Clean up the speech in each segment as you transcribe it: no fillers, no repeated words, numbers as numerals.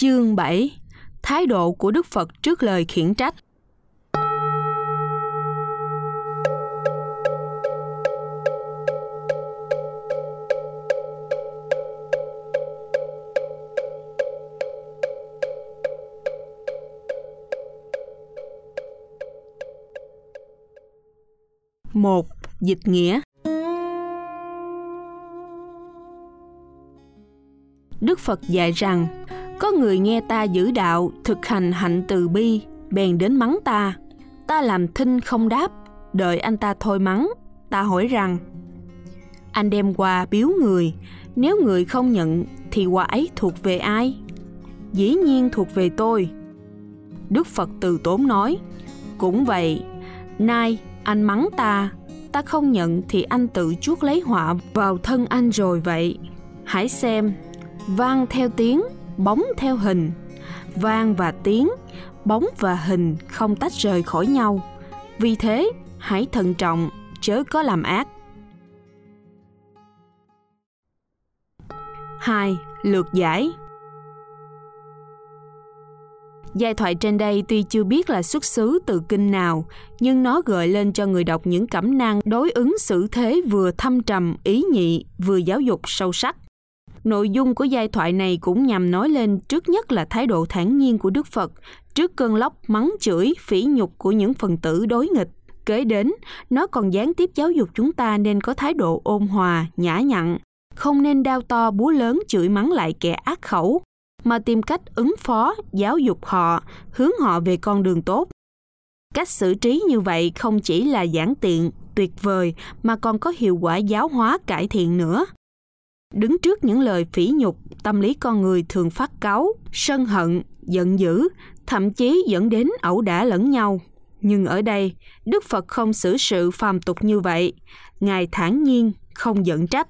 Chương 7. Thái độ của Đức Phật trước lời khiển trách. Một, dịch nghĩa. Đức Phật dạy rằng, có người nghe ta giữ đạo, thực hành hạnh từ bi, bèn đến mắng ta. Ta làm thinh không đáp, đợi anh ta thôi mắng. Ta hỏi rằng, anh đem quà biếu người, nếu người không nhận thì quà ấy thuộc về ai? Dĩ nhiên thuộc về tôi. Đức Phật từ tốn nói, cũng vậy, nay anh mắng ta, ta không nhận thì anh tự chuốc lấy họa vào thân anh rồi vậy. Hãy xem, vang theo tiếng, bóng theo hình. Vang và tiếng, bóng và hình không tách rời khỏi nhau. Vì thế, hãy thận trọng, chớ có làm ác. 2. Lược giải. Giai thoại trên đây tuy chưa biết là xuất xứ từ kinh nào, nhưng nó gợi lên cho người đọc những cẩm nang đối ứng xử thế vừa thâm trầm, ý nhị, vừa giáo dục sâu sắc. Nội dung của giai thoại này cũng nhằm nói lên trước nhất là thái độ thản nhiên của Đức Phật trước cơn lốc mắng chửi, phỉ nhục của những phần tử đối nghịch. Kế đến, nó còn gián tiếp giáo dục chúng ta nên có thái độ ôn hòa, nhã nhặn, không nên đao to búa lớn chửi mắng lại kẻ ác khẩu, mà tìm cách ứng phó, giáo dục họ, hướng họ về con đường tốt. Cách xử trí như vậy không chỉ là giản tiện, tuyệt vời, mà còn có hiệu quả giáo hóa cải thiện nữa. Đứng trước những lời phỉ nhục, tâm lý con người thường phát cáu, sân hận, giận dữ, thậm chí dẫn đến ẩu đả lẫn nhau. Nhưng ở đây, Đức Phật không xử sự phàm tục như vậy. Ngài thản nhiên, không giận trách.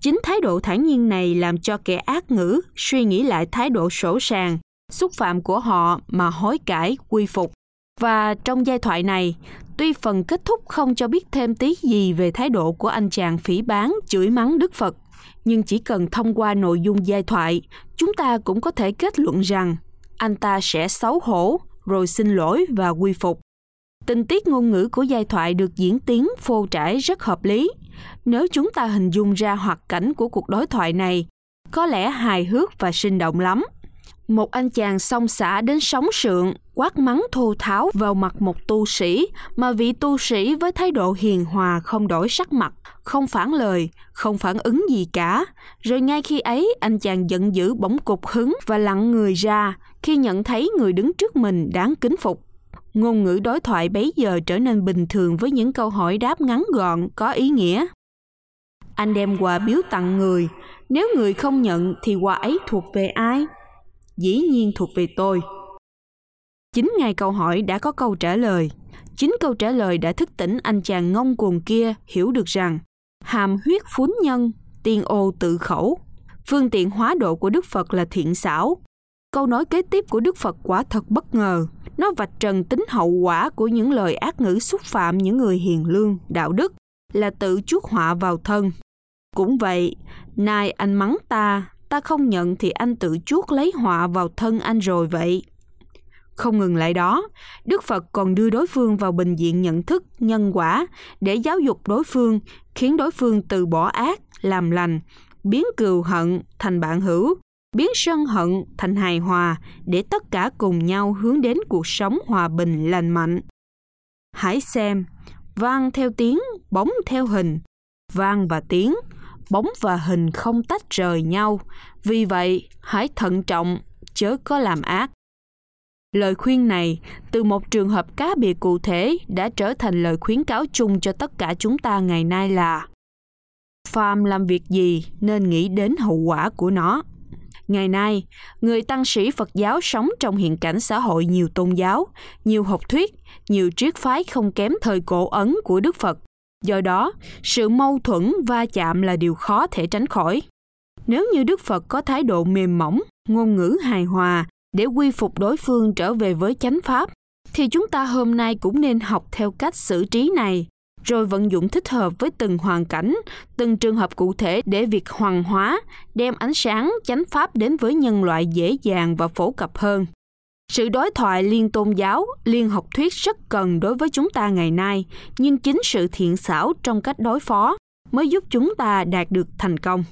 Chính thái độ thản nhiên này làm cho kẻ ác ngữ suy nghĩ lại thái độ sỗ sàng, xúc phạm của họ mà hối cải, quy phục. Và trong giai thoại này, tuy phần kết thúc không cho biết thêm tí gì về thái độ của anh chàng phỉ báng, chửi mắng Đức Phật, nhưng chỉ cần thông qua nội dung giai thoại, chúng ta cũng có thể kết luận rằng anh ta sẽ xấu hổ, rồi xin lỗi và quy phục. Tình tiết ngôn ngữ của giai thoại được diễn tiến phô trải rất hợp lý. Nếu chúng ta hình dung ra hoạt cảnh của cuộc đối thoại này, có lẽ hài hước và sinh động lắm. Một anh chàng xông xả đến sóng sượng, quát mắng thô tháo vào mặt một tu sĩ, mà vị tu sĩ với thái độ hiền hòa không đổi sắc mặt, không phản lời, không phản ứng gì cả. Rồi ngay khi ấy, anh chàng giận dữ bỗng cục hứng và lặng người ra khi nhận thấy người đứng trước mình đáng kính phục. Ngôn ngữ đối thoại bấy giờ trở nên bình thường với những câu hỏi đáp ngắn gọn, có ý nghĩa. Anh đem quà biếu tặng người, nếu người không nhận thì quà ấy thuộc về ai? Dĩ nhiên thuộc về tôi. Chính ngay câu hỏi đã có câu trả lời. Chính câu trả lời đã thức tỉnh anh chàng ngông cuồng kia hiểu được rằng hàm huyết phún nhân, tiên ô tự khẩu. Phương tiện hóa độ của Đức Phật là thiện xảo. Câu nói kế tiếp của Đức Phật quả thật bất ngờ. Nó vạch trần tính hậu quả của những lời ác ngữ xúc phạm những người hiền lương, đạo đức, là tự chuốc họa vào thân. Cũng vậy, nay anh mắng ta, ta không nhận thì anh tự chuốc lấy họa vào thân anh rồi vậy. Không ngừng lại đó, Đức Phật còn đưa đối phương vào bình diện nhận thức, nhân quả để giáo dục đối phương, khiến đối phương từ bỏ ác, làm lành, biến cừu hận thành bạn hữu, biến sân hận thành hài hòa để tất cả cùng nhau hướng đến cuộc sống hòa bình lành mạnh. Hãy xem, vang theo tiếng, bóng theo hình. Vang và tiếng, bóng và hình không tách rời nhau. Vì vậy, hãy thận trọng, chớ có làm ác. Lời khuyên này, từ một trường hợp cá biệt cụ thể, đã trở thành lời khuyến cáo chung cho tất cả chúng ta ngày nay là: phàm làm việc gì nên nghĩ đến hậu quả của nó. Ngày nay, người tăng sĩ Phật giáo sống trong hiện cảnh xã hội nhiều tôn giáo, nhiều học thuyết, nhiều triết phái không kém thời cổ Ấn của Đức Phật. Do đó, sự mâu thuẫn va chạm là điều khó thể tránh khỏi. Nếu như Đức Phật có thái độ mềm mỏng, ngôn ngữ hài hòa để quy phục đối phương trở về với chánh pháp, thì chúng ta hôm nay cũng nên học theo cách xử trí này, rồi vận dụng thích hợp với từng hoàn cảnh, từng trường hợp cụ thể để việc hoàn hóa, đem ánh sáng, chánh pháp đến với nhân loại dễ dàng và phổ cập hơn. Sự đối thoại liên tôn giáo, liên học thuyết rất cần đối với chúng ta ngày nay, nhưng chính sự thiện xảo trong cách đối phó mới giúp chúng ta đạt được thành công.